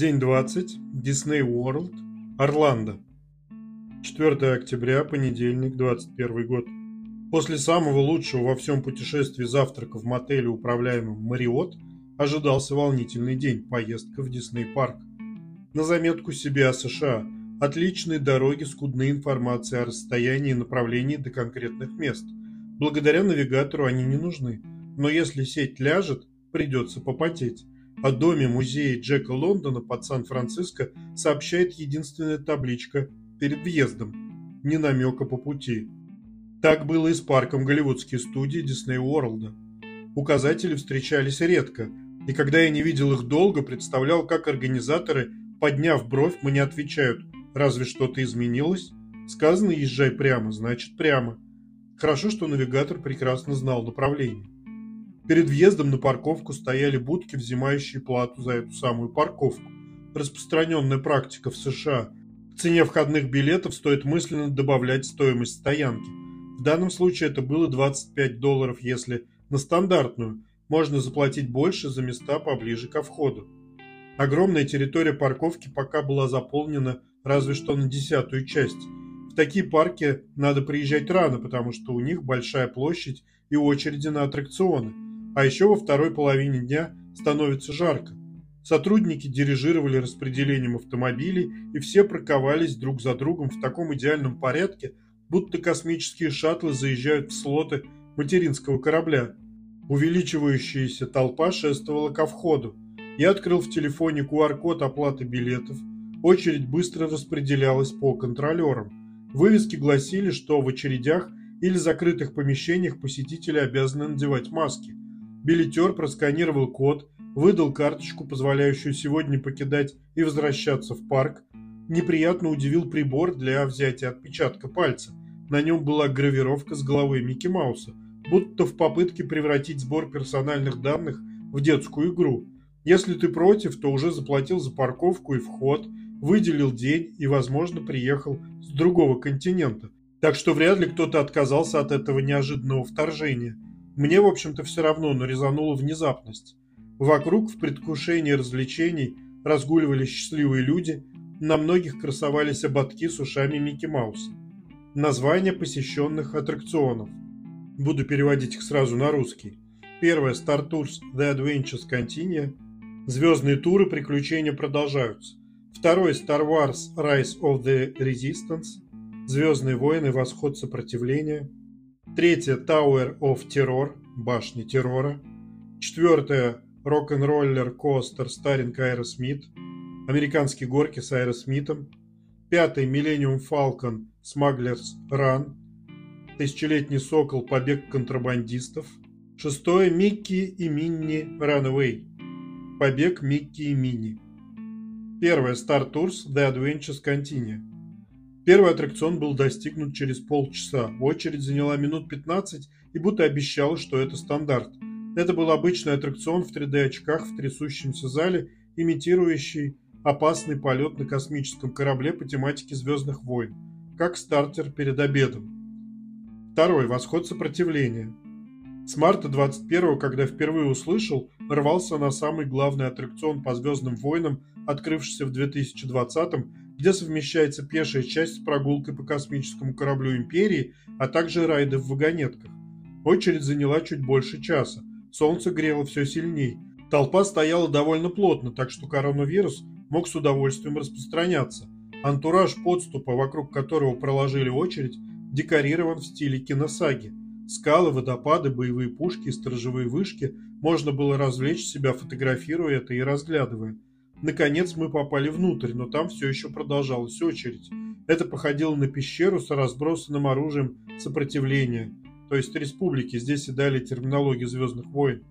День 20. Disney World. Орландо. 4 октября, понедельник, 21 год. После самого лучшего во всем путешествии завтрака в мотеле, управляемом Marriott, ожидался волнительный день – поездка в Дисней-парк. На заметку себе о США. Отличные дороги, скудные информации о расстоянии и направлении до конкретных мест. Благодаря навигатору они не нужны. Но если сеть ляжет, придется попотеть. О доме музея Джека Лондона под Сан-Франциско сообщает единственная табличка перед въездом. Ни намека по пути. Так было и с парком голливудские студии Дисней Уорлда. Указатели встречались редко, и когда я не видел их долго, представлял, как организаторы, подняв бровь, мне отвечают: «Разве что-то изменилось?» Сказано «Езжай прямо», значит прямо. Хорошо, что навигатор прекрасно знал направление. Перед въездом на парковку стояли будки, взимающие плату за эту самую парковку. Распространенная практика в США. К цене входных билетов стоит мысленно добавлять стоимость стоянки. В данном случае это было $25, если на стандартную можно заплатить больше за места поближе ко входу. Огромная территория парковки пока была заполнена разве что на 10-ю часть. В такие парки надо приезжать рано, потому что у них большая площадь и очереди на аттракционы. А еще во второй половине дня становится жарко. Сотрудники дирижировали распределением автомобилей, и все парковались друг за другом в таком идеальном порядке, будто космические шаттлы заезжают в слоты материнского корабля. Увеличивающаяся толпа шествовала ко входу. Я открыл в телефоне QR-код оплаты билетов. Очередь быстро распределялась по контролерам. Вывески гласили, что в очередях или закрытых помещениях посетители обязаны надевать маски. Билетер просканировал код, выдал карточку, позволяющую сегодня покидать и возвращаться в парк. Неприятно удивил прибор для взятия отпечатка пальца. На нем была гравировка с головой Микки Мауса, будто в попытке превратить сбор персональных данных в детскую игру. Если ты против, то уже заплатил за парковку и вход, выделил день и, возможно, приехал с другого континента. Так что вряд ли кто-то отказался от этого неожиданного вторжения. Мне, в общем-то, все равно, но резанула внезапность. Вокруг, в предвкушении развлечений, разгуливали счастливые люди, на многих красовались ободки с ушами Микки Мауса. Названия посещенных аттракционов. Буду переводить их сразу на русский. Первое – Star Tours The Adventures Continue. Звездные туры, приключения продолжаются. Второе – Star Wars Rise of the Resistance. Звездные войны, восход сопротивления. Третье – Tower of Terror, башня террора. Четвертое – Rock'n'Roller Coaster Starring Aerosmith, американские горки с Aerosmith'ом. Пятое – Millennium Falcon Smugglers Run, тысячелетний сокол, побег контрабандистов. Шестое – Mickey и Minnie Runway, побег Микки и Минни. Первое – Star Tours The Adventures Continue. Первый аттракцион был достигнут через полчаса. Очередь заняла минут 15 и будто обещала, что это стандарт. Это был обычный аттракцион в 3D-очках в трясущемся зале, имитирующий опасный полет на космическом корабле по тематике «Звездных войн», как стартер перед обедом. Второй – «Восход сопротивления». С марта 21-го, когда впервые услышал, рвался на самый главный аттракцион по «Звездным войнам», открывшийся в 2020-м, где совмещается пешая часть с прогулкой по космическому кораблю Империи, а также райды в вагонетках. Очередь заняла чуть больше часа. Солнце грело все сильней. Толпа стояла довольно плотно, так что коронавирус мог с удовольствием распространяться. Антураж подступа, вокруг которого проложили очередь, декорирован в стиле киносаги. Скалы, водопады, боевые пушки и сторожевые вышки можно было развлечь себя, фотографируя это и разглядывая. Наконец мы попали внутрь, но там все еще продолжалась очередь. Это походило на пещеру с разбросанным оружием сопротивления, то есть республики, здесь и дали терминологию «Звездных войн»,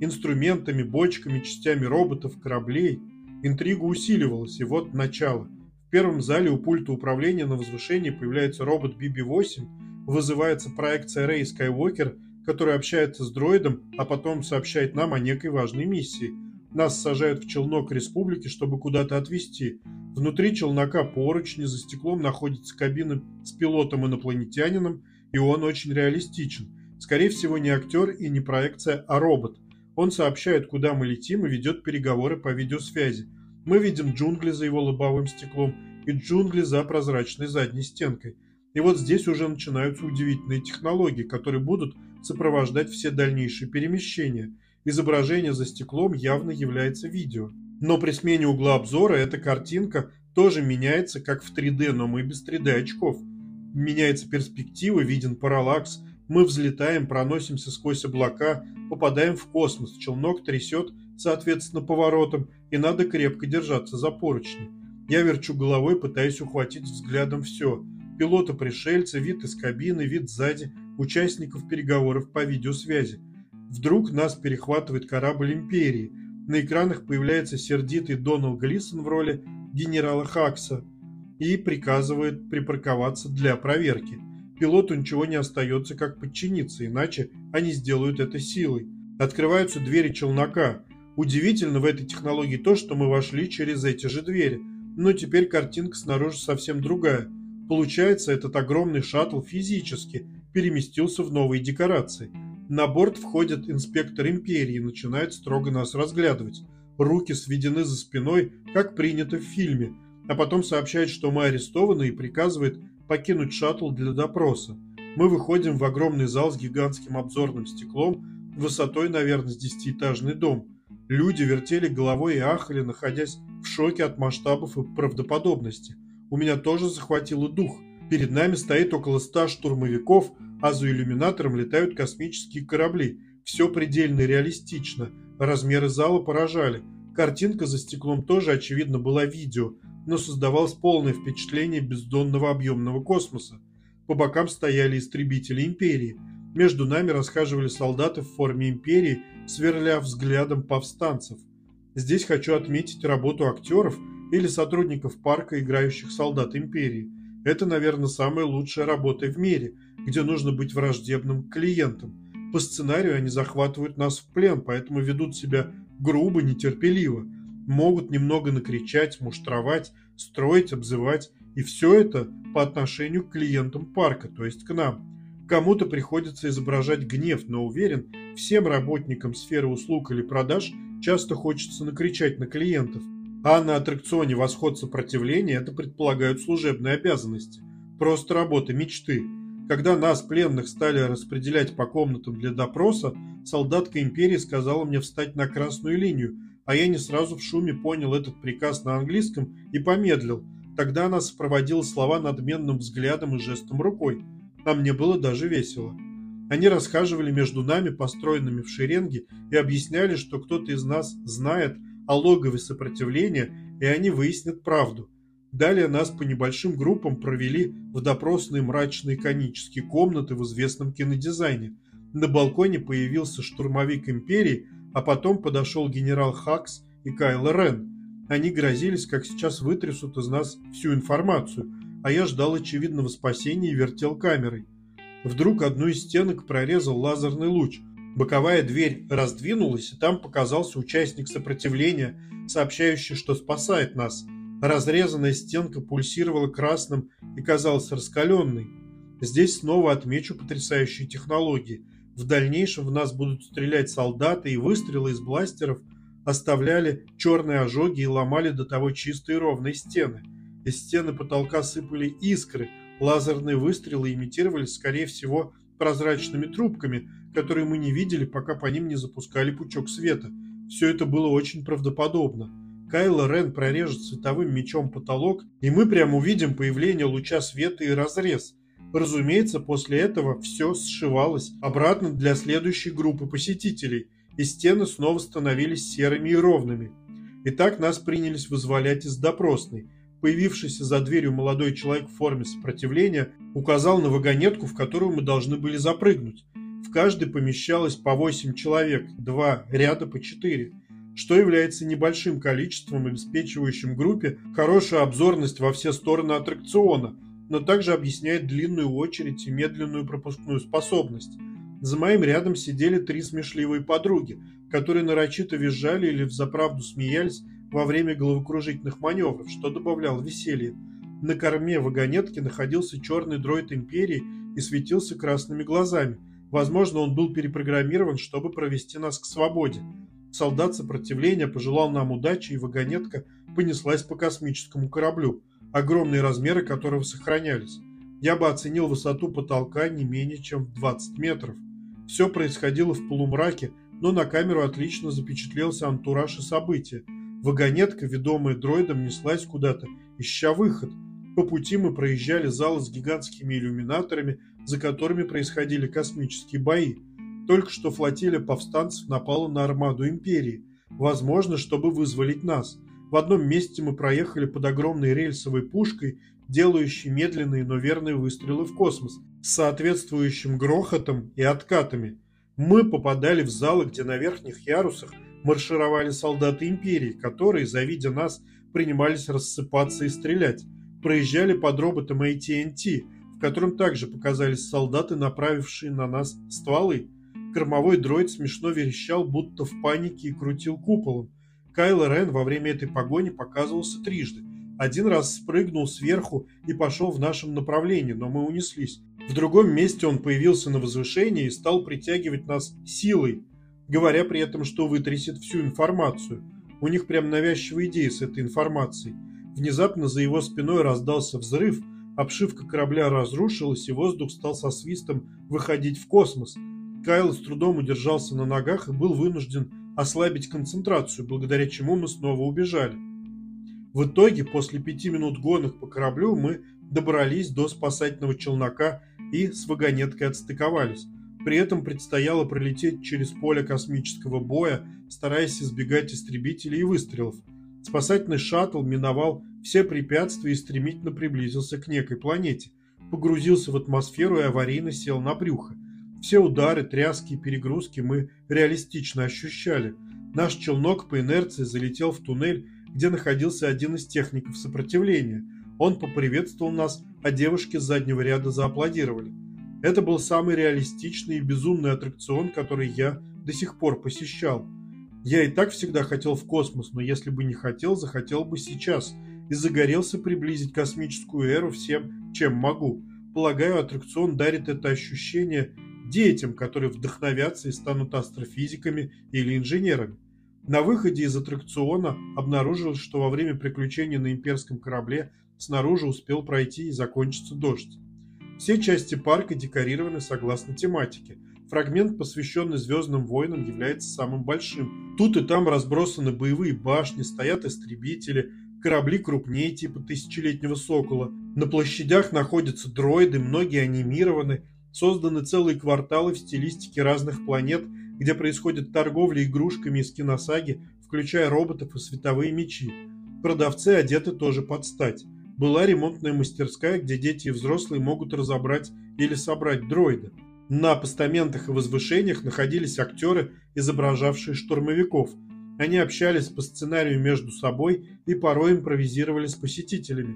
инструментами, бочками, частями роботов, кораблей. Интрига усиливалась, и вот начало. В первом зале у пульта управления на возвышении появляется робот BB-8, вызывается проекция Rey Skywalker, который общается с дроидом, а потом сообщает нам о некой важной миссии. Нас сажают в челнок республики, чтобы куда-то отвезти. Внутри челнока поручни, за стеклом находится кабина с пилотом-инопланетянином, и он очень реалистичен. Скорее всего, не актер и не проекция, а робот. Он сообщает, куда мы летим, и ведет переговоры по видеосвязи. Мы видим джунгли за его лобовым стеклом и джунгли за прозрачной задней стенкой. И вот здесь уже начинаются удивительные технологии, которые будут сопровождать все дальнейшие перемещения. Изображение за стеклом явно является видео. Но при смене угла обзора эта картинка тоже меняется, как в 3D, но мы без 3D очков. Меняется перспектива, виден параллакс, мы взлетаем, проносимся сквозь облака, попадаем в космос, челнок трясет, соответственно, поворотом, и надо крепко держаться за поручни. Я верчу головой, пытаясь ухватить взглядом все. Пилота-пришельца, вид из кабины, вид сзади, участников переговоров по видеосвязи. Вдруг нас перехватывает корабль «Империи». На экранах появляется сердитый Доналд Глисон в роли генерала Хакса и приказывает припарковаться для проверки. Пилоту ничего не остается, как подчиниться, иначе они сделают это силой. Открываются двери челнока. Удивительно в этой технологии то, что мы вошли через эти же двери, но теперь картинка снаружи совсем другая. Получается, этот огромный шаттл физически переместился в новые декорации. На борт входит инспектор «Империи» и начинает строго нас разглядывать. Руки сведены за спиной, как принято в фильме, а потом сообщает, что мы арестованы, и приказывает покинуть шаттл для допроса. Мы выходим в огромный зал с гигантским обзорным стеклом, высотой, наверное, с 10-этажный дом. Люди вертели головой и ахали, находясь в шоке от масштабов и правдоподобности. У меня тоже захватило дух. Перед нами стоит около 100 штурмовиков, а за иллюминатором летают космические корабли. Все предельно реалистично. Размеры зала поражали. Картинка за стеклом тоже, очевидно, была видео, но создавалось полное впечатление бездонного объемного космоса. По бокам стояли истребители Империи. Между нами расхаживали солдаты в форме Империи, сверля взглядом повстанцев. Здесь хочу отметить работу актеров или сотрудников парка, играющих солдат Империи. Это, наверное, самая лучшая работа в мире, где нужно быть враждебным клиентам. По сценарию они захватывают нас в плен, поэтому ведут себя грубо, нетерпеливо. Могут немного накричать, муштровать, строить, обзывать. И все это по отношению к клиентам парка, то есть к нам. Кому-то приходится изображать гнев, но уверен, всем работникам сферы услуг или продаж часто хочется накричать на клиентов. А на аттракционе «Восход сопротивления» это предполагают служебные обязанности. Просто работа мечты. Когда нас, пленных, стали распределять по комнатам для допроса, солдатка Империи сказала мне встать на красную линию, а я не сразу в шуме понял этот приказ на английском и помедлил. Тогда она сопроводила слова надменным взглядом и жестом рукой, а мне было даже весело. Они расхаживали между нами, построенными в шеренге, и объясняли, что кто-то из нас знает о логове сопротивления, и они выяснят правду. Далее нас по небольшим группам провели в допросные мрачные конические комнаты в известном кинодизайне. На балконе появился штурмовик Империи, а потом подошел генерал Хакс и Кайло Рен. Они грозились, как сейчас вытрясут из нас всю информацию, а я ждал очевидного спасения и вертел камерой. Вдруг одну из стенок прорезал лазерный луч. Боковая дверь раздвинулась, и там показался участник сопротивления, сообщающий, что спасает нас. Разрезанная стенка пульсировала красным и казалась раскаленной. Здесь снова отмечу потрясающие технологии. В дальнейшем в нас будут стрелять солдаты, и выстрелы из бластеров оставляли черные ожоги и ломали до того чистые ровные стены. Из стены потолка сыпали искры, лазерные выстрелы имитировались, скорее всего, прозрачными трубками, которые мы не видели, пока по ним не запускали пучок света. Все это было очень правдоподобно. Кайло Рен прорежет световым мечом потолок, и мы прямо увидим появление луча света и разрез. Разумеется, после этого все сшивалось обратно для следующей группы посетителей, и стены снова становились серыми и ровными. Итак, нас принялись вызволять из допросной. Появившийся за дверью молодой человек в форме сопротивления указал на вагонетку, в которую мы должны были запрыгнуть. В каждой помещалось по 8 человек, 2 ряда по 4, что является небольшим количеством, обеспечивающим группе хорошую обзорность во все стороны аттракциона, но также объясняет длинную очередь и медленную пропускную способность. За моим рядом сидели 3 смешливые подруги, которые нарочито визжали или взаправду смеялись во время головокружительных маневров, что добавляло веселья. На корме вагонетки находился черный дроид Империи и светился красными глазами. Возможно, он был перепрограммирован, чтобы провести нас к свободе. Солдат сопротивления пожелал нам удачи, и вагонетка понеслась по космическому кораблю, огромные размеры которого сохранялись. Я бы оценил высоту потолка не менее чем в 20 метров. Все происходило в полумраке, но на камеру отлично запечатлелся антураж и события. Вагонетка, ведомая дроидом, неслась куда-то, ища выход. По пути мы проезжали залы с гигантскими иллюминаторами, за которыми происходили космические бои. Только что флотилия повстанцев напала на армаду империи, возможно, чтобы вызволить нас. В одном месте мы проехали под огромной рельсовой пушкой, делающей медленные, но верные выстрелы в космос, с соответствующим грохотом и откатами. Мы попадали в залы, где на верхних ярусах маршировали солдаты империи, которые, завидя нас, принимались рассыпаться и стрелять. Проезжали под роботом AT&T, в котором также показались солдаты, направившие на нас стволы. Кормовой дроид смешно верещал, будто в панике, и крутил куполом. Кайло Рен во время этой погони показывался трижды. Один раз спрыгнул сверху и пошел в нашем направлении, но мы унеслись. В другом месте он появился на возвышении и стал притягивать нас силой, говоря при этом, что вытрясет всю информацию. У них прям навязчивая идея с этой информацией. Внезапно за его спиной раздался взрыв, обшивка корабля разрушилась, и воздух стал со свистом выходить в космос. Кайл с трудом удержался на ногах и был вынужден ослабить концентрацию, благодаря чему мы снова убежали. В итоге, после 5 минут гонок по кораблю, мы добрались до спасательного челнока и с вагонеткой отстыковались. При этом предстояло пролететь через поле космического боя, стараясь избегать истребителей и выстрелов. Спасательный шаттл миновал все препятствия и стремительно приблизился к некой планете, погрузился в атмосферу и аварийно сел на брюхо. Все удары, тряски и перегрузки мы реалистично ощущали. Наш челнок по инерции залетел в туннель, где находился один из техников сопротивления. Он поприветствовал нас, а девушки с заднего ряда зааплодировали. Это был самый реалистичный и безумный аттракцион, который я до сих пор посещал. Я и так всегда хотел в космос, но если бы не хотел, захотел бы сейчас. И загорелся приблизить космическую эру всем, чем могу. Полагаю, аттракцион дарит это ощущение детям, которые вдохновятся и станут астрофизиками или инженерами. На выходе из аттракциона обнаружилось, что во время приключения на имперском корабле снаружи успел пройти и закончится дождь. Все части парка декорированы согласно тематике. Фрагмент, посвященный «Звездным войнам», является самым большим. Тут и там разбросаны боевые башни, стоят истребители, корабли крупнее типа «Тысячелетнего сокола». На площадях находятся дроиды, многие анимированы. Созданы целые кварталы в стилистике разных планет, где происходит торговля игрушками из киносаги, включая роботов и световые мечи. Продавцы одеты тоже под стать. Была ремонтная мастерская, где дети и взрослые могут разобрать или собрать дроида. На постаментах и возвышениях находились актеры, изображавшие штурмовиков. Они общались по сценарию между собой и порой импровизировали с посетителями.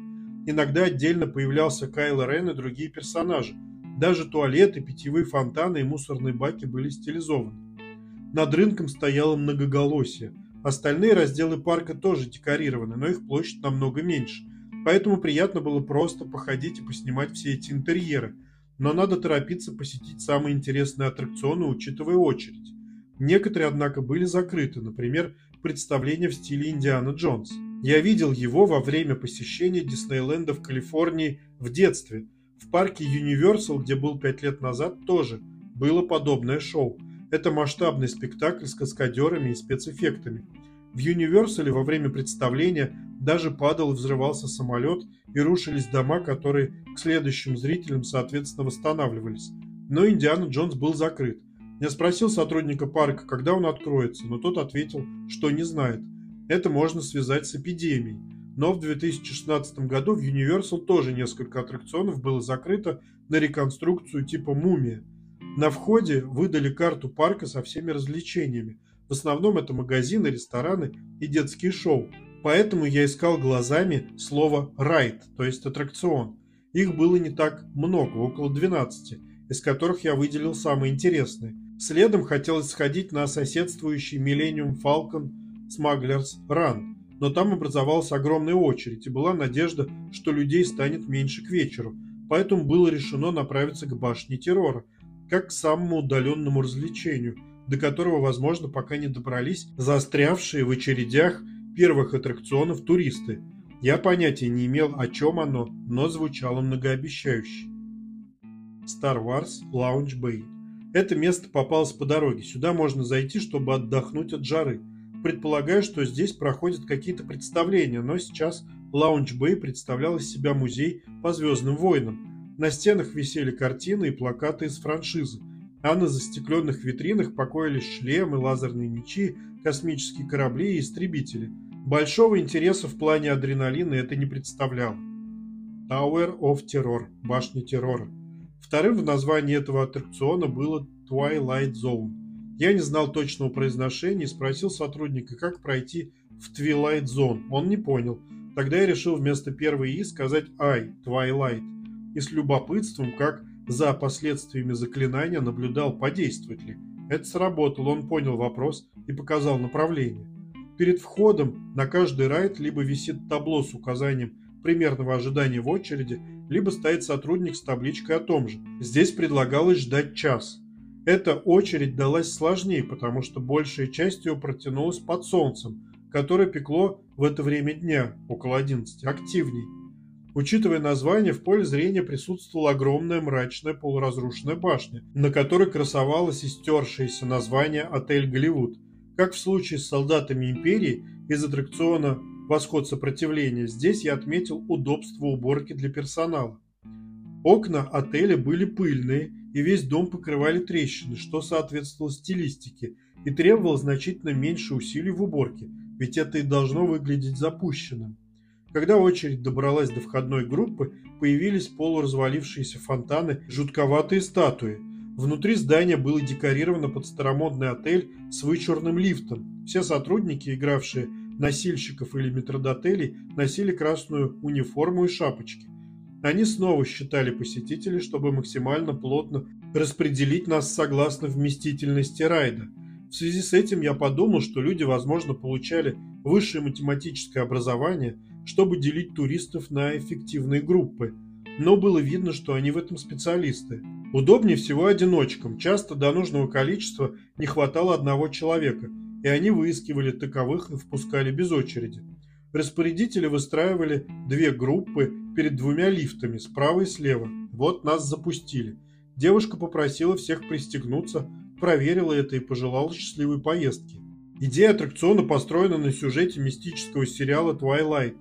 Иногда отдельно появлялся Кайло Рен и другие персонажи. Даже туалеты, питьевые фонтаны и мусорные баки были стилизованы. Над рынком стояло многоголосие. Остальные разделы парка тоже декорированы, но их площадь намного меньше. Поэтому приятно было просто походить и поснимать все эти интерьеры. Но надо торопиться посетить самые интересные аттракционы, учитывая очередь. Некоторые, однако, были закрыты, например, представление в стиле Индиана Джонс. Я видел его во время посещения Диснейленда в Калифорнии в детстве. В парке Universal, где был 5 лет назад, тоже было подобное шоу. Это масштабный спектакль с каскадерами и спецэффектами. В Universal во время представления даже падал и взрывался самолет, и рушились дома, которые к следующим зрителям, соответственно, восстанавливались. Но Индиана Джонс был закрыт. Я спросил сотрудника парка, когда он откроется, но тот ответил, что не знает. Это можно связать с эпидемией. Но в 2016 году в Universal тоже несколько аттракционов было закрыто на реконструкцию типа «Мумия». На входе выдали карту парка со всеми развлечениями. В основном это магазины, рестораны и детские шоу. Поэтому я искал глазами слово «райд», то есть аттракцион. Их было не так много, около 12, из которых я выделил самые интересные. Следом хотелось сходить на соседствующий Millennium Falcon Smugglers Run. Но там образовалась огромная очередь, и была надежда, что людей станет меньше к вечеру, поэтому было решено направиться к башне террора, как к самому удаленному развлечению, до которого, возможно, пока не добрались застрявшие в очередях первых аттракционов туристы. Я понятия не имел, о чем оно, но звучало многообещающе. Star Wars Lounge Bay. Это место попалось по дороге. Сюда можно зайти, чтобы отдохнуть от жары. Предполагаю, что здесь проходят какие-то представления, но сейчас Lounge Bay представлял из себя музей по «Звездным войнам». На стенах висели картины и плакаты из франшизы, а на застекленных витринах покоились шлемы, лазерные мечи, космические корабли и истребители. Большого интереса в плане адреналина это не представляло. Tower of Terror – башня террора. Вторым в названии этого аттракциона было Twilight Zone. Я не знал точного произношения и спросил сотрудника, как пройти в Twilight Zone. Он не понял. Тогда я решил вместо первой «и» сказать «I» – Twilight. И с любопытством, как за последствиями заклинания, наблюдал, подействует ли. Это сработало, он понял вопрос и показал направление. Перед входом на каждый райд либо висит табло с указанием примерного ожидания в очереди, либо стоит сотрудник с табличкой о том же. Здесь предлагалось ждать час. Эта очередь далась сложнее, потому что большая часть ее протянулась под солнцем, которое пекло в это время дня, около 11, активней. Учитывая название, в поле зрения присутствовала огромная мрачная полуразрушенная башня, на которой красовалось истершееся название «Отель Голливуд». Как в случае с солдатами империи из аттракциона «Восход сопротивления», здесь я отметил удобство уборки для персонала. Окна отеля были пыльные, и весь дом покрывали трещины, что соответствовало стилистике и требовало значительно меньше усилий в уборке, ведь это и должно выглядеть запущенным. Когда очередь добралась до входной группы, появились полуразвалившиеся фонтаны и жутковатые статуи. Внутри здания было декорировано под старомодный отель с вычурным лифтом. Все сотрудники, игравшие носильщиков или метрдотелей, носили красную униформу и шапочки. Они снова считали посетителей, чтобы максимально плотно распределить нас согласно вместительности райда. В связи с этим я подумал, что люди, возможно, получали высшее математическое образование, чтобы делить туристов на эффективные группы. Но было видно, что они в этом специалисты. Удобнее всего одиночкам, часто до нужного количества не хватало одного человека, и они выискивали таковых и впускали без очереди. Распорядители выстраивали две группы перед двумя лифтами, справа и слева. Вот нас запустили. Девушка попросила всех пристегнуться, проверила это и пожелала счастливой поездки. Идея аттракциона построена на сюжете мистического сериала «Twilight».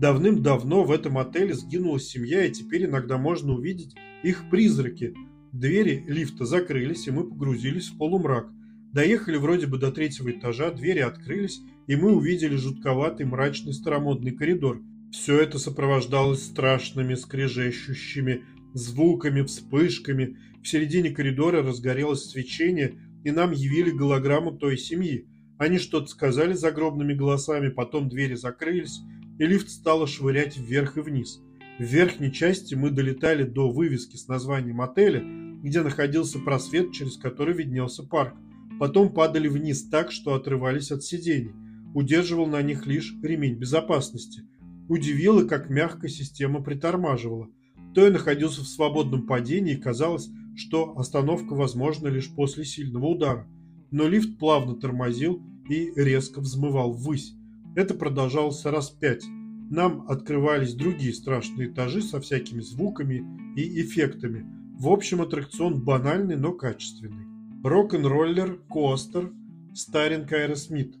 Давным-давно в этом отеле сгинула семья, и теперь иногда можно увидеть их призраки. Двери лифта закрылись, и мы погрузились в полумрак. Доехали вроде бы до третьего этажа, двери открылись, и мы увидели жутковатый мрачный старомодный коридор. Все это сопровождалось страшными скрежещущими звуками, вспышками. В середине коридора разгорелось свечение, и нам явили голограмму той семьи. Они что-то сказали загробными голосами, потом двери закрылись, и лифт стало швырять вверх и вниз. В верхней части мы долетали до вывески с названием отеля, где находился просвет, через который виднелся парк. Потом падали вниз так, что отрывались от сидений. Удерживал на них лишь ремень безопасности. Удивило, как мягко система притормаживала. То я находился в свободном падении, и казалось, что остановка возможна лишь после сильного удара. Но лифт плавно тормозил и резко взмывал ввысь. Это продолжалось раз 5. Нам открывались другие страшные этажи со всякими звуками и эффектами. В общем, аттракцион банальный, но качественный. Rock'n'Roller Coaster, старенький Aerosmith.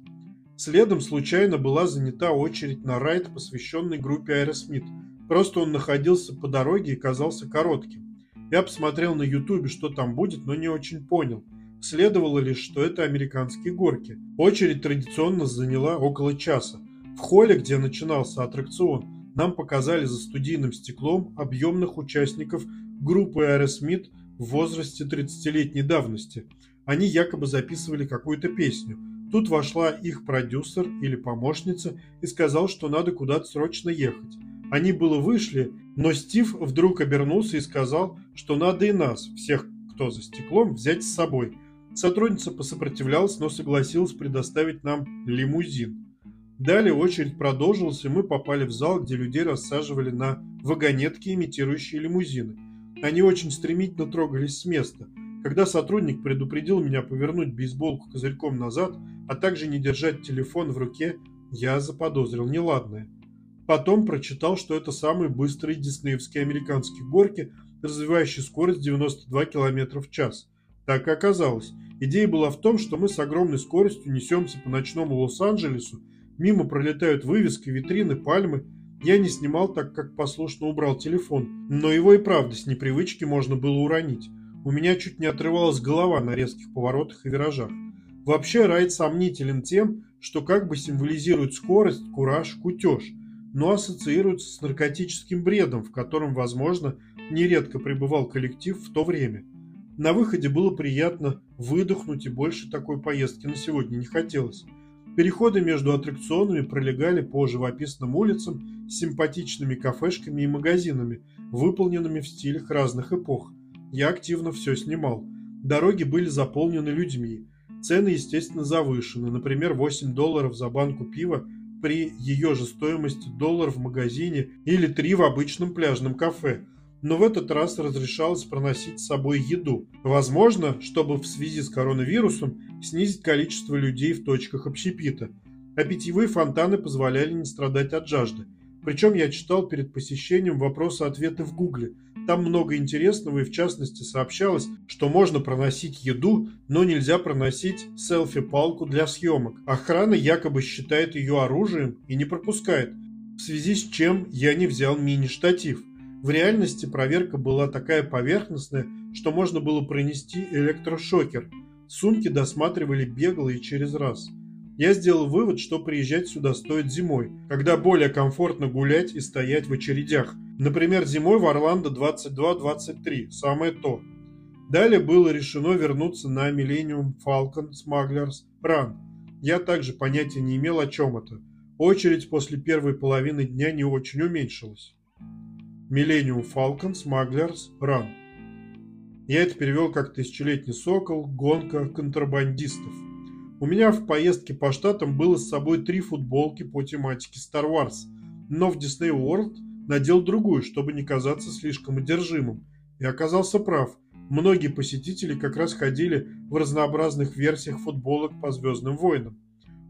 Следом случайно была занята очередь на райд, посвященный группе Aerosmith. Просто он находился по дороге и казался коротким. Я посмотрел на ютубе, что там будет, но не очень понял. Следовало лишь, что это американские горки. Очередь традиционно заняла около часа. В холле, где начинался аттракцион, нам показали за студийным стеклом объемных участников группы Aerosmith в возрасте 30-летней давности. Они якобы записывали какую-то песню. Тут вошла их продюсер или помощница и сказал, что надо куда-то срочно ехать. Они было вышли, но Стив вдруг обернулся и сказал, что надо и нас, всех, кто за стеклом, взять с собой. Сотрудница посопротивлялась, но согласилась предоставить нам лимузин. Далее очередь продолжилась, и мы попали в зал, где людей рассаживали на вагонетки, имитирующие лимузины. Они очень стремительно трогались с места. Когда сотрудник предупредил меня повернуть бейсболку козырьком назад, а также не держать телефон в руке, Я заподозрил неладное. Потом прочитал, что это самые быстрые диснеевские американские горки, развивающие скорость 92 км в час. Так и оказалось. Идея была в том, что мы с огромной скоростью несемся по ночному Лос-Анджелесу, мимо пролетают вывески, витрины, пальмы. Я не снимал, так как послушно убрал телефон, но его и правда с непривычки можно было уронить. У меня чуть не отрывалась голова на резких поворотах и виражах. Вообще райд сомнителен тем, что как бы символизирует скорость, кураж, кутеж, но ассоциируется с наркотическим бредом, в котором, возможно, нередко пребывал коллектив в то время. На выходе было приятно выдохнуть, и больше такой поездки на сегодня не хотелось. Переходы между аттракционами пролегали по живописным улицам с симпатичными кафешками и магазинами, выполненными в стилях разных эпох. Я активно все снимал. Дороги были заполнены людьми. Цены, естественно, завышены. Например, $8 за банку пива при ее же стоимости $1 в магазине или $3 в обычном пляжном кафе. Но в этот раз разрешалось проносить с собой еду. Возможно, чтобы в связи с коронавирусом снизить количество людей в точках общепита. А питьевые фонтаны позволяли не страдать от жажды. Причем я читал перед посещением вопросы-ответы в Гугле. Там много интересного, и в частности сообщалось, что можно проносить еду, но нельзя проносить селфи-палку для съемок. Охрана якобы считает ее оружием и не пропускает, в связи с чем я не взял мини-штатив. В реальности проверка была такая поверхностная, что можно было пронести электрошокер. Сумки досматривали бегло и через раз. Я сделал вывод, что приезжать сюда стоит зимой, когда более комфортно гулять и стоять в очередях. Например, зимой в Орландо 22-23, самое то. Далее было решено вернуться на Millennium Falcon Smugglers Run. Я также понятия не имел, о чем это. Очередь после первой половины дня не очень уменьшилась. Millennium Falcon Smugglers Run. Я это перевел как «Тысячелетний сокол. Гонка контрабандистов». У меня в поездке по штатам было с собой 3 футболки по тематике Star Wars, но в Disney World надел другую, чтобы не казаться слишком одержимым. И оказался прав. Многие посетители как раз ходили в разнообразных версиях футболок по «Звездным войнам».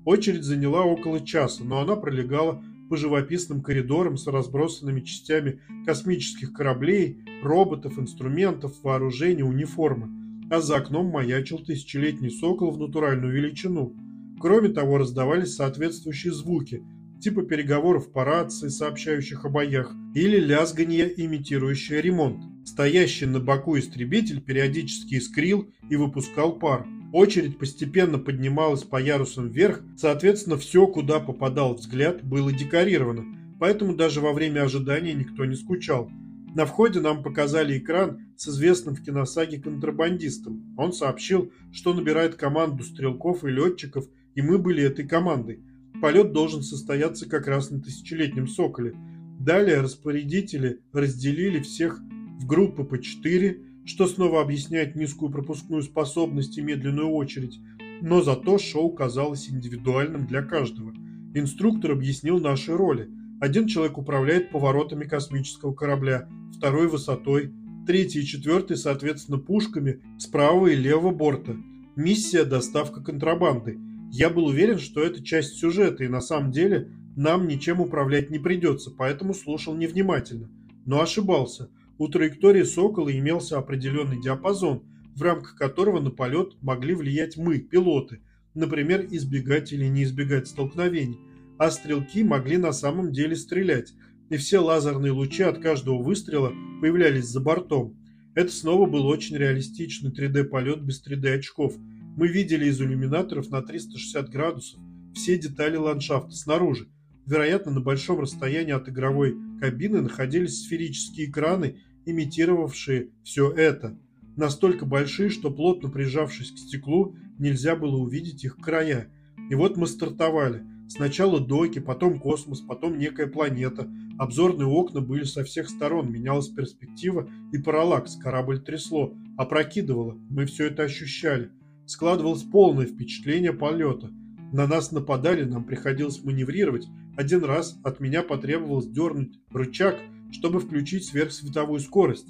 Очередь заняла около часа, но она пролегала по живописным коридорам с разбросанными частями космических кораблей, роботов, инструментов, вооружения, униформы. А за окном маячил тысячелетний сокол в натуральную величину. Кроме того, раздавались соответствующие звуки, типа переговоров по рации, сообщающих о боях, или лязганье, имитирующее ремонт. Стоящий на боку истребитель периодически искрил и выпускал пар. Очередь постепенно поднималась по ярусам вверх, соответственно, все, куда попадал взгляд, было декорировано, поэтому даже во время ожидания никто не скучал. На входе нам показали экран с известным в киносаге контрабандистом. Он сообщил, что набирает команду стрелков и летчиков, и мы были этой командой. Полет должен состояться как раз на тысячелетнем соколе. Далее распорядители разделили всех в группы по 4, что снова объясняет низкую пропускную способность и медленную очередь, но зато шоу казалось индивидуальным для каждого. Инструктор объяснил наши роли. Один человек управляет поворотами космического корабля, второй высотой, третий и четвертый, соответственно, пушками с правого и левого борта. Миссия – доставка контрабанды. Я был уверен, что это часть сюжета, и на самом деле нам ничем управлять не придется, поэтому слушал невнимательно. Но ошибался. У траектории «Сокола» имелся определенный диапазон, в рамках которого на полет могли влиять мы, пилоты, например, избегать или не избегать столкновений, а стрелки могли на самом деле стрелять, и все лазерные лучи от каждого выстрела появлялись за бортом. Это снова был очень реалистичный 3D-полет без 3D-очков. Мы видели из иллюминаторов на 360 градусов все детали ландшафта снаружи. Вероятно, на большом расстоянии от игровой кабины находились сферические экраны, имитировавшие все это. Настолько большие, что плотно прижавшись к стеклу, нельзя было увидеть их края. И вот мы стартовали. Сначала доки, потом космос, потом некая планета. Обзорные окна были со всех сторон, менялась перспектива и параллакс, корабль трясло, опрокидывало, мы все это ощущали. Складывалось полное впечатление полета. На нас нападали, нам приходилось маневрировать. Один раз от меня потребовалось дернуть рычаг, чтобы включить сверхсветовую скорость.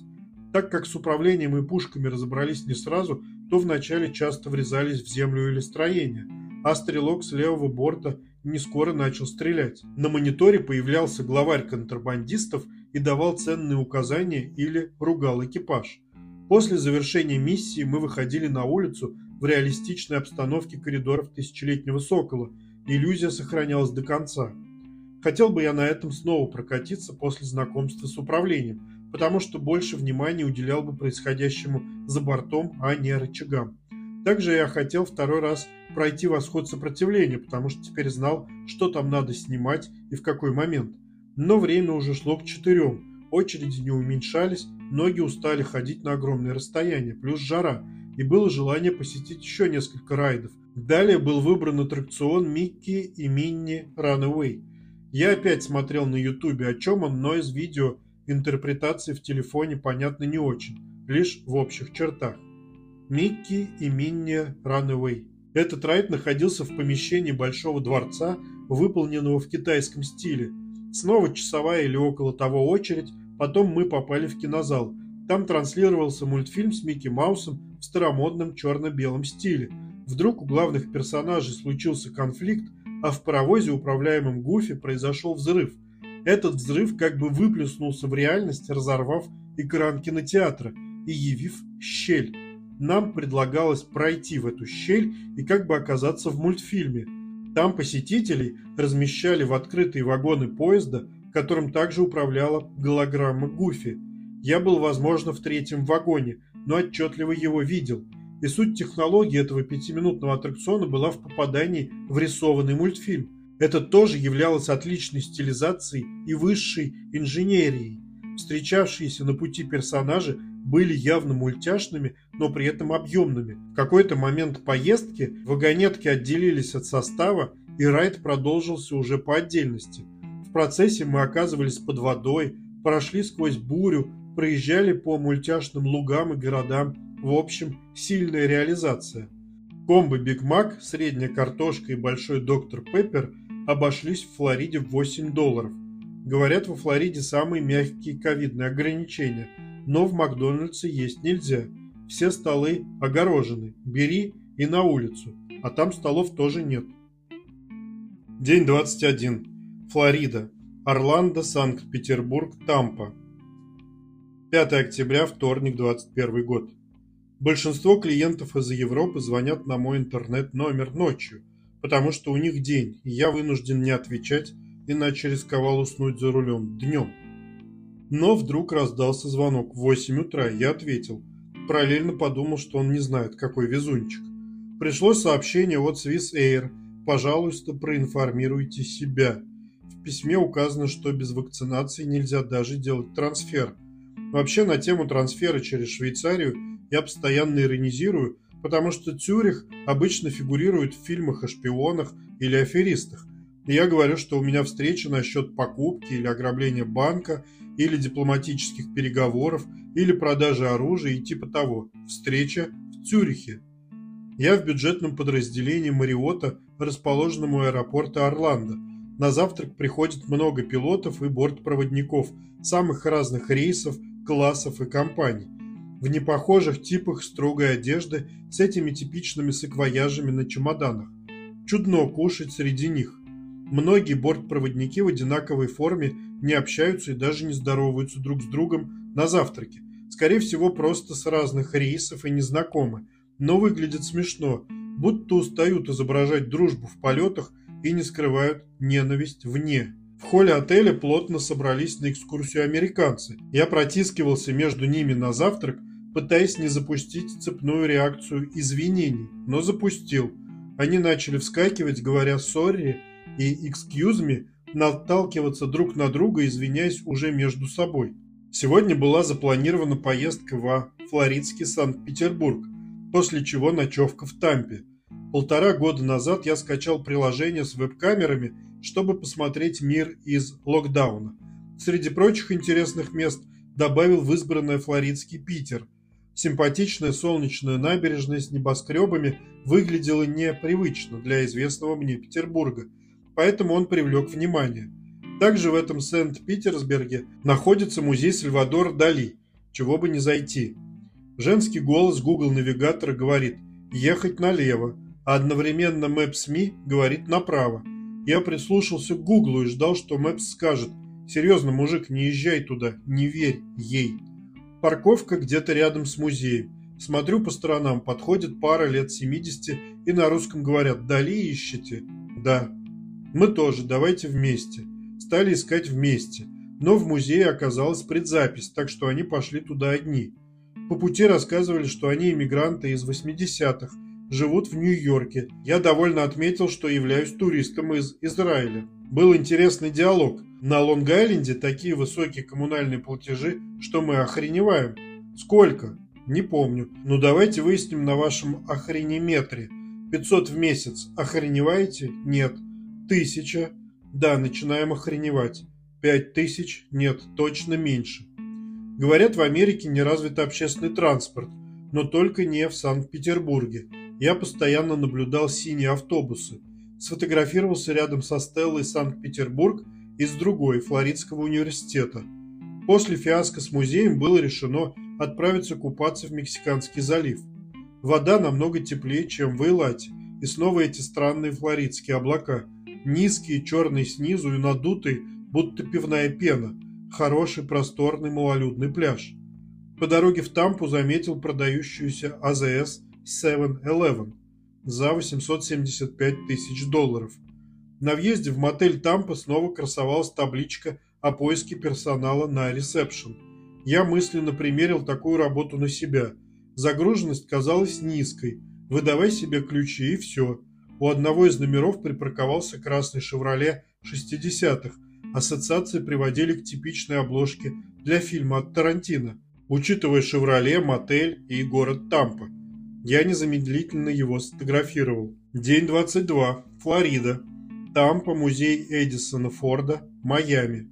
Так как с управлением и пушками разобрались не сразу, то вначале часто врезались в землю или строение, а стрелок с левого борта не скоро начал стрелять. На мониторе появлялся главарь контрабандистов и давал ценные указания или ругал экипаж. После завершения миссии мы выходили на улицу в реалистичной обстановке коридоров Тысячелетнего Сокола. Иллюзия сохранялась до конца. Хотел бы я на этом снова прокатиться после знакомства с управлением, потому что больше внимания уделял бы происходящему за бортом, а не рычагам. Также я хотел второй раз пройти «Восход сопротивления», потому что теперь знал, что там надо снимать и в какой момент. Но время уже шло к 4, очереди не уменьшались, ноги устали ходить на огромные расстояния, плюс жара, и было желание посетить еще несколько райдов. Далее был выбран аттракцион «Mickey и Minnie Runway». Я опять смотрел на ютубе, о чем он, но из видео интерпретации в телефоне понятно не очень, лишь в общих чертах. Микки и Минни Ранэвэй. Этот райд находился в помещении Большого дворца, выполненного в китайском стиле. Снова часовая или около того очередь, потом мы попали в кинозал. Там транслировался мультфильм с Микки Маусом в старомодном черно-белом стиле. Вдруг у главных персонажей случился конфликт, а в паровозе, управляемом Гуфи, произошел взрыв. Этот взрыв как бы выплюснулся в реальность, разорвав экран кинотеатра и явив щель. Нам предлагалось пройти в эту щель и как бы оказаться в мультфильме. Там посетителей размещали в открытые вагоны поезда, которым также управляла голограмма Гуфи. Я был, возможно, в третьем вагоне, но отчетливо его видел. И суть технологии этого пятиминутного аттракциона была в попадании в рисованный мультфильм. Это тоже являлось отличной стилизацией и высшей инженерией. Встречавшиеся на пути персонажи были явно мультяшными, но при этом объемными. В какой-то момент поездки вагонетки отделились от состава, и райд продолжился уже по отдельности. В процессе мы оказывались под водой, прошли сквозь бурю, проезжали по мультяшным лугам и городам. В общем, сильная реализация. Комбо Биг Мак, средняя картошка и большой доктор Пеппер обошлись в Флориде в $8. Говорят, во Флориде самые мягкие ковидные ограничения. Но в Макдональдсе есть нельзя. Все столы огорожены. Бери и на улицу. А там столов тоже нет. День 21. Флорида. Орландо, Санкт-Петербург, Тампа. 5 октября, вторник, 21 год. Большинство клиентов из Европы звонят на мой интернет-номер ночью, потому что у них день, и я вынужден не отвечать, иначе рисковал уснуть за рулем днем. Но вдруг раздался звонок в 8 утра, я ответил. Параллельно подумал, что он не знает, какой везунчик. Пришло сообщение от Swiss Air. Пожалуйста, проинформируйте себя. В письме указано, что без вакцинации нельзя даже делать трансфер. Вообще, на тему трансфера через Швейцарию я постоянно иронизирую, потому что Цюрих обычно фигурирует в фильмах о шпионах или аферистах. И я говорю, что у меня встреча насчет покупки или ограбления банка, или дипломатических переговоров, или продажи оружия и типа того. Встреча в Цюрихе. Я в бюджетном подразделении Марриотта, расположенном у аэропорта Орландо. На завтрак приходит много пилотов и бортпроводников самых разных рейсов, классов и компаний. В непохожих типах строгой одежды с этими типичными саквояжами на чемоданах. Чудно кушать среди них. Многие бортпроводники в одинаковой форме не общаются и даже не здороваются друг с другом на завтраке. Скорее всего, просто с разных рейсов и незнакомы, но выглядит смешно, будто устают изображать дружбу в полетах и не скрывают ненависть вне. В холле отеля плотно собрались на экскурсию американцы. Я протискивался между ними на завтрак, пытаясь не запустить цепную реакцию извинений, но запустил. Они начали вскакивать, говоря «сорри» и «excuse me», наталкиваться друг на друга, извиняясь уже между собой. Сегодня была запланирована поездка во флоридский Санкт-Петербург, после чего ночевка в Тампе. 1,5 года назад я скачал приложение с веб-камерами, чтобы посмотреть мир из локдауна. Среди прочих интересных мест добавил в избранное флоридский Питер. Симпатичная солнечная набережная с небоскребами выглядела непривычно для известного мне Петербурга, поэтому он привлек внимание. Также в этом Сент-Питерсберге находится музей Сальвадора Дали, чего бы не зайти. Женский голос Google навигатора говорит «ехать налево», а одновременно Maps.me говорит «направо». Я прислушался к Гуглу и ждал, что Мэпс скажет: «Серьезно, мужик, не езжай туда, не верь ей». Парковка где-то рядом с музеем. Смотрю по сторонам, подходит пара лет 70 и на русском говорят: «Дали ищете?» «Да». «Мы тоже, давайте вместе». Стали искать вместе, но в музее оказалась предзапись, так что они пошли туда одни. По пути рассказывали, что они иммигранты из 80-х, живут в Нью-Йорке. Я довольно отметил, что являюсь туристом из Израиля. Был интересный диалог. На Лонг-Айленде такие высокие коммунальные платежи, что мы охреневаем. Сколько? Не помню. Ну давайте выясним на вашем охренеметре. 500 в месяц. Охреневаете? Нет. 1000. Да, начинаем охреневать. 5000. Нет, точно меньше. Говорят, в Америке не развит общественный транспорт, но только не в Санкт-Петербурге. Я постоянно наблюдал синие автобусы. Сфотографировался рядом со Стеллой Санкт-Петербург и с другой, Флоридского университета. После фиаско с музеем было решено отправиться купаться в Мексиканский залив. Вода намного теплее, чем в Эйлате, и снова эти странные флоридские облака. Низкие, черные снизу и надутые, будто пивная пена. Хороший, просторный, малолюдный пляж. По дороге в Тампу заметил продающуюся АЗС 7-Eleven за $875 тысяч. На въезде в мотель Тампа снова красовалась табличка о поиске персонала на ресепшн. Я мысленно примерил такую работу на себя. Загруженность казалась низкой. Выдавай себе ключи и все. У одного из номеров припарковался красный «Шевроле» 60-х. Ассоциации приводили к типичной обложке для фильма от Тарантино, учитывая «Шевроле», мотель и город Тампа. Я незамедлительно его сфотографировал. День 22. Флорида. Тампа, музей Эдисона Форда, Майами.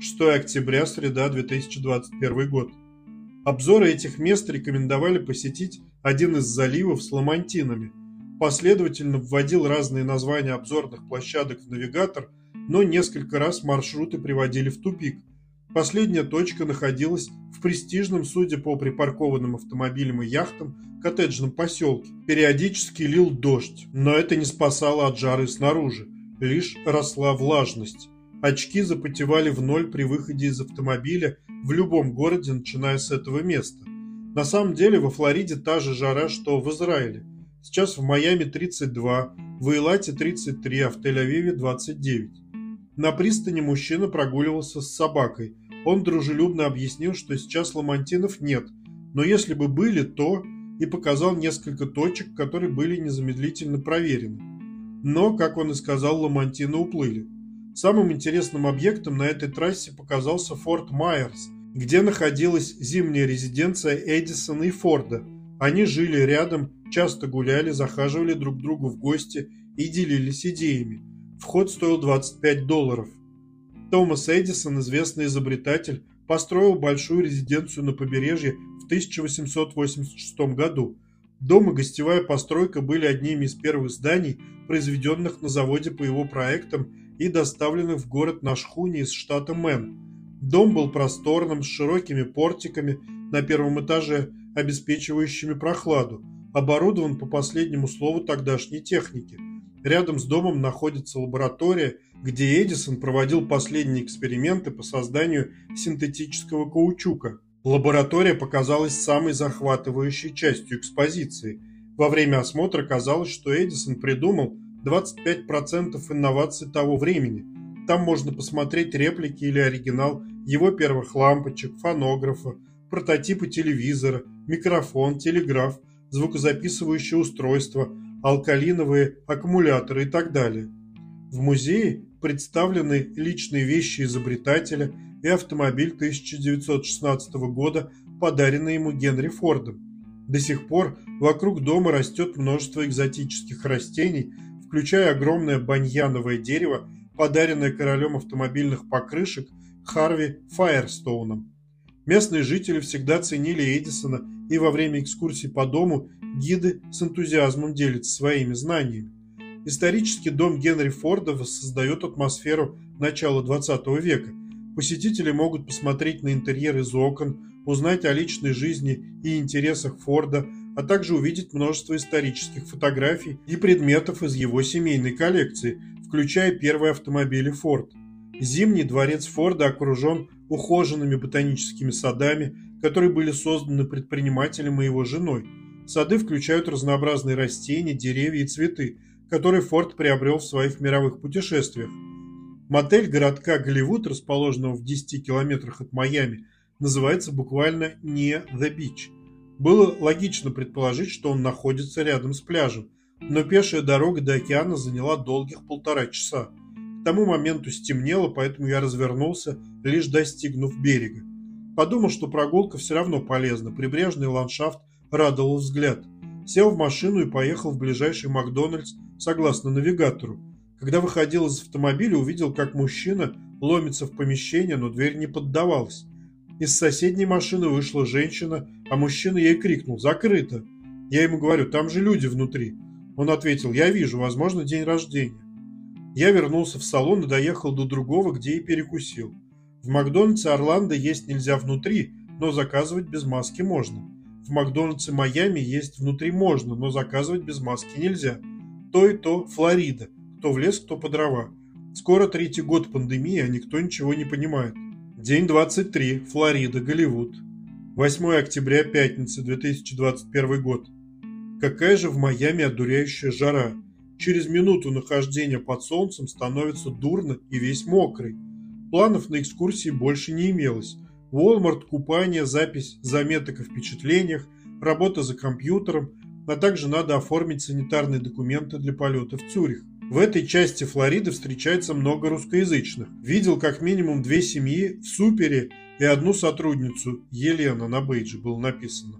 6 октября, среда, 2021 год. Обзоры этих мест рекомендовали посетить один из заливов с ламантинами. Последовательно вводил разные названия обзорных площадок в навигатор, но несколько раз маршруты приводили в тупик. Последняя точка находилась в престижном, судя по припаркованным автомобилям и яхтам, коттеджном поселке. Периодически лил дождь, но это не спасало от жары снаружи, лишь росла влажность. Очки запотевали в ноль при выходе из автомобиля в любом городе, начиная с этого места. На самом деле во Флориде та же жара, что в Израиле. Сейчас в Майами 32, в Эйлате 33, а в Тель-Авиве 29. На пристани мужчина прогуливался с собакой. Он дружелюбно объяснил, что сейчас ламантинов нет, но если бы были, то... и показал несколько точек, которые были незамедлительно проверены. Но, как он и сказал, ламантины уплыли. Самым интересным объектом на этой трассе показался Форт Майерс, где находилась зимняя резиденция Эдисона и Форда. Они жили рядом, часто гуляли, захаживали друг к другу в гости и делились идеями. Вход стоил $25. Томас Эдисон, известный изобретатель, построил большую резиденцию на побережье в 1886 году. Дом и гостевая постройка были одними из первых зданий, произведенных на заводе по его проектам и доставленных в город на шхуне из штата Мэн. Дом был просторным, с широкими портиками на первом этаже, обеспечивающими прохладу. Оборудован по последнему слову тогдашней техники. Рядом с домом находится лаборатория, где Эдисон проводил последние эксперименты по созданию синтетического каучука. Лаборатория показалась самой захватывающей частью экспозиции. Во время осмотра казалось, что Эдисон придумал 25% инноваций того времени. Там можно посмотреть реплики или оригинал его первых лампочек, фонографа, прототипы телевизора, микрофон, телеграф, звукозаписывающее устройство, алкалиновые аккумуляторы и так далее. В музее представлены личные вещи изобретателя и автомобиль 1916 года, подаренный ему Генри Фордом. До сих пор вокруг дома растет множество экзотических растений, включая огромное баньяновое дерево, подаренное королем автомобильных покрышек Харви Файерстоуном. Местные жители всегда ценили Эдисона, и во время экскурсий по дому гиды с энтузиазмом делятся своими знаниями. Исторический дом Генри Форда воссоздает атмосферу начала 20 века. Посетители могут посмотреть на интерьер из окон, узнать о личной жизни и интересах Форда, а также увидеть множество исторических фотографий и предметов из его семейной коллекции, включая первые автомобили Форд. Зимний дворец Форда окружен ухоженными ботаническими садами, которые были созданы предпринимателем и его женой. Сады включают разнообразные растения, деревья и цветы, которые Форд приобрел в своих мировых путешествиях. Мотель городка Голливуд, расположенного в 10 километрах от Майами, называется буквально не «The Beach». Было логично предположить, что он находится рядом с пляжем, но пешая дорога до океана заняла долгих 1,5 часа. К тому моменту стемнело, поэтому я развернулся, лишь достигнув берега. Подумал, что прогулка все равно полезна, прибрежный ландшафт радовал взгляд. Сел в машину и поехал в ближайший Макдональдс согласно навигатору. Когда выходил из автомобиля, увидел, как мужчина ломится в помещение, но дверь не поддавалась. Из соседней машины вышла женщина, а мужчина ей крикнул: «Закрыто!» Я ему говорю: «Там же люди внутри». Он ответил: «Я вижу, возможно, день рождения». Я вернулся в салон и доехал до другого, где и перекусил. В Макдональдсе Орландо есть нельзя внутри, но заказывать без маски можно. В Макдональдсе Майами есть внутри можно, но заказывать без маски нельзя. То и то Флорида. Кто в лес, кто по дрова. Скоро 3-й год пандемии, а никто ничего не понимает. День 23. Флорида, Голливуд. 8 октября, пятница, 2021 год. Какая же в Майами одуряющая жара. Через минуту нахождения под солнцем становится дурно и весь мокрый. Планов на экскурсии больше не имелось. Walmart, купание, запись заметок о впечатлениях, работа за компьютером, а также надо оформить санитарные документы для полета в Цюрих. В этой части Флориды встречается много русскоязычных. Видел как минимум 2 семьи в Супере и одну сотрудницу, Елена, на бейдже было написано.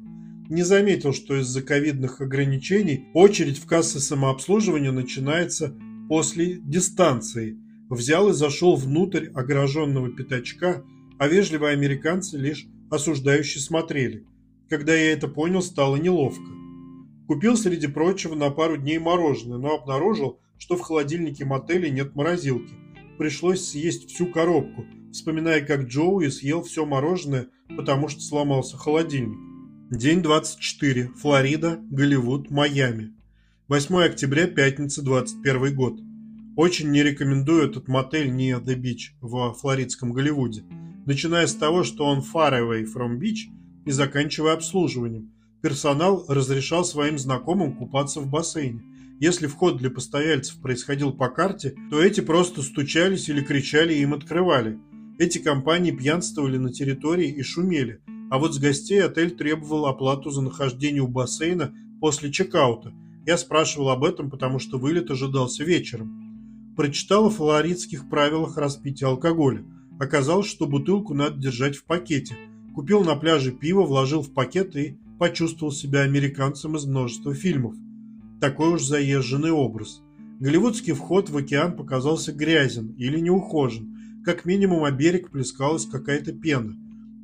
Не заметил, что из-за ковидных ограничений очередь в кассы самообслуживания начинается после дистанции. Взял и зашел внутрь ограженного пятачка, а вежливые американцы лишь осуждающе смотрели. Когда я это понял, стало неловко. Купил, среди прочего, на пару дней мороженое, но обнаружил, что в холодильнике мотеля нет морозилки. Пришлось съесть всю коробку, вспоминая, как Джоуи съел все мороженое, потому что сломался холодильник. День 24. Флорида, Голливуд, Майами. 8 октября, пятница, 21 год. Очень не рекомендую этот мотель не The Beach во флоридском Голливуде, начиная с того, что он far away from beach, и заканчивая обслуживанием. Персонал разрешал своим знакомым купаться в бассейне. Если вход для постояльцев происходил по карте, то эти просто стучались или кричали, им открывали. Эти компании пьянствовали на территории и шумели. А вот с гостей отель требовал оплату за нахождение у бассейна после чекаута. Я спрашивал об этом, потому что вылет ожидался вечером. Прочитал о флоридских правилах распития алкоголя. Оказалось, что бутылку надо держать в пакете. Купил на пляже пиво, вложил в пакет и почувствовал себя американцем из множества фильмов. Такой уж заезженный образ. Голливудский вход в океан показался грязен или неухожен. Как минимум, о берег плескалась какая-то пена.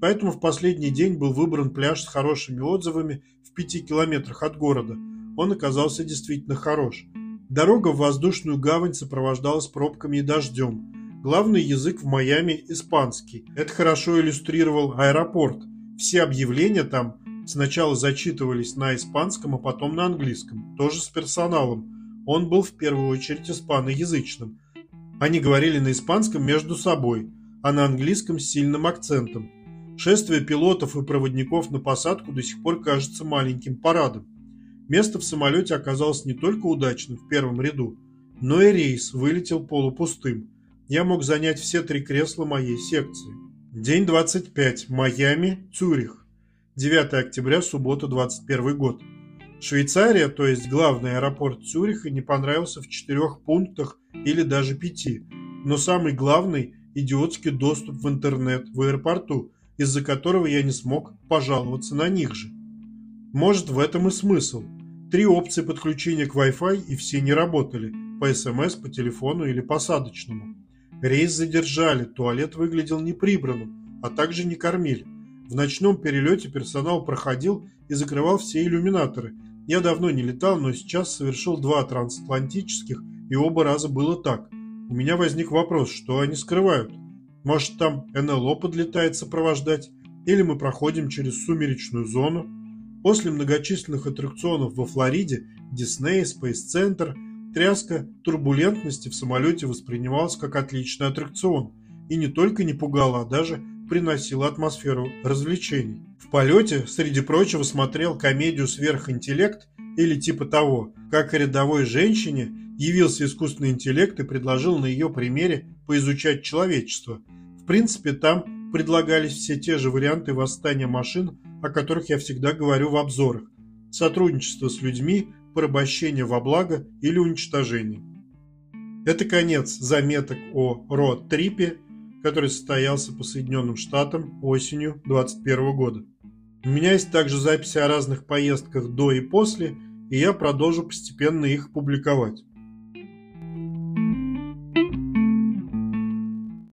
Поэтому в последний день был выбран пляж с хорошими отзывами в 5 километрах от города. Он оказался действительно хорош. Дорога в воздушную гавань сопровождалась пробками и дождем. Главный язык в Майами – испанский. Это хорошо иллюстрировал аэропорт. Все объявления там сначала зачитывались на испанском, а потом на английском. Тоже с персоналом. Он был в первую очередь испаноязычным. Они говорили на испанском между собой, а на английском с сильным акцентом. Шествие пилотов и проводников на посадку до сих пор кажется маленьким парадом. Место в самолете оказалось не только удачным в первом ряду, но и рейс вылетел полупустым. Я мог занять все 3 кресла моей секции. День 25. Майами, Цюрих. 9 октября, суббота, 21 год. Швейцария, то есть главный аэропорт Цюриха, не понравился в 4 пунктах или даже 5, но самый главный – идиотский доступ в интернет в аэропорту, из-за которого я не смог пожаловаться на них же. Может, в этом и смысл. 3 опции подключения к Wi-Fi и все не работали – по СМС, по телефону или посадочному. Рейс задержали, туалет выглядел неприбранным, а также не кормили. В ночном перелете персонал проходил и закрывал все иллюминаторы. Я давно не летал, но сейчас совершил 2 трансатлантических, и оба раза было так. У меня возник вопрос, что они скрывают? Может, там НЛО подлетает сопровождать? Или мы проходим через сумеречную зону? После многочисленных аттракционов во Флориде, Дисней, Спейс-центр, Тряска турбулентности в самолете воспринималась как отличный аттракцион и не только не пугала, а даже приносила атмосферу развлечений. В полете, среди прочего, смотрел комедию «Сверхинтеллект» или типа того, как рядовой женщине явился искусственный интеллект и предложил на ее примере поизучать человечество. В принципе, там предлагались все те же варианты восстания машин, о которых я всегда говорю в обзорах. Сотрудничество с людьми, порабощение во благо или уничтожение. Это конец заметок о роад-трипе, который состоялся по Соединенным Штатам осенью 2021 года. У меня есть также записи о разных поездках до и после, и я продолжу постепенно их публиковать.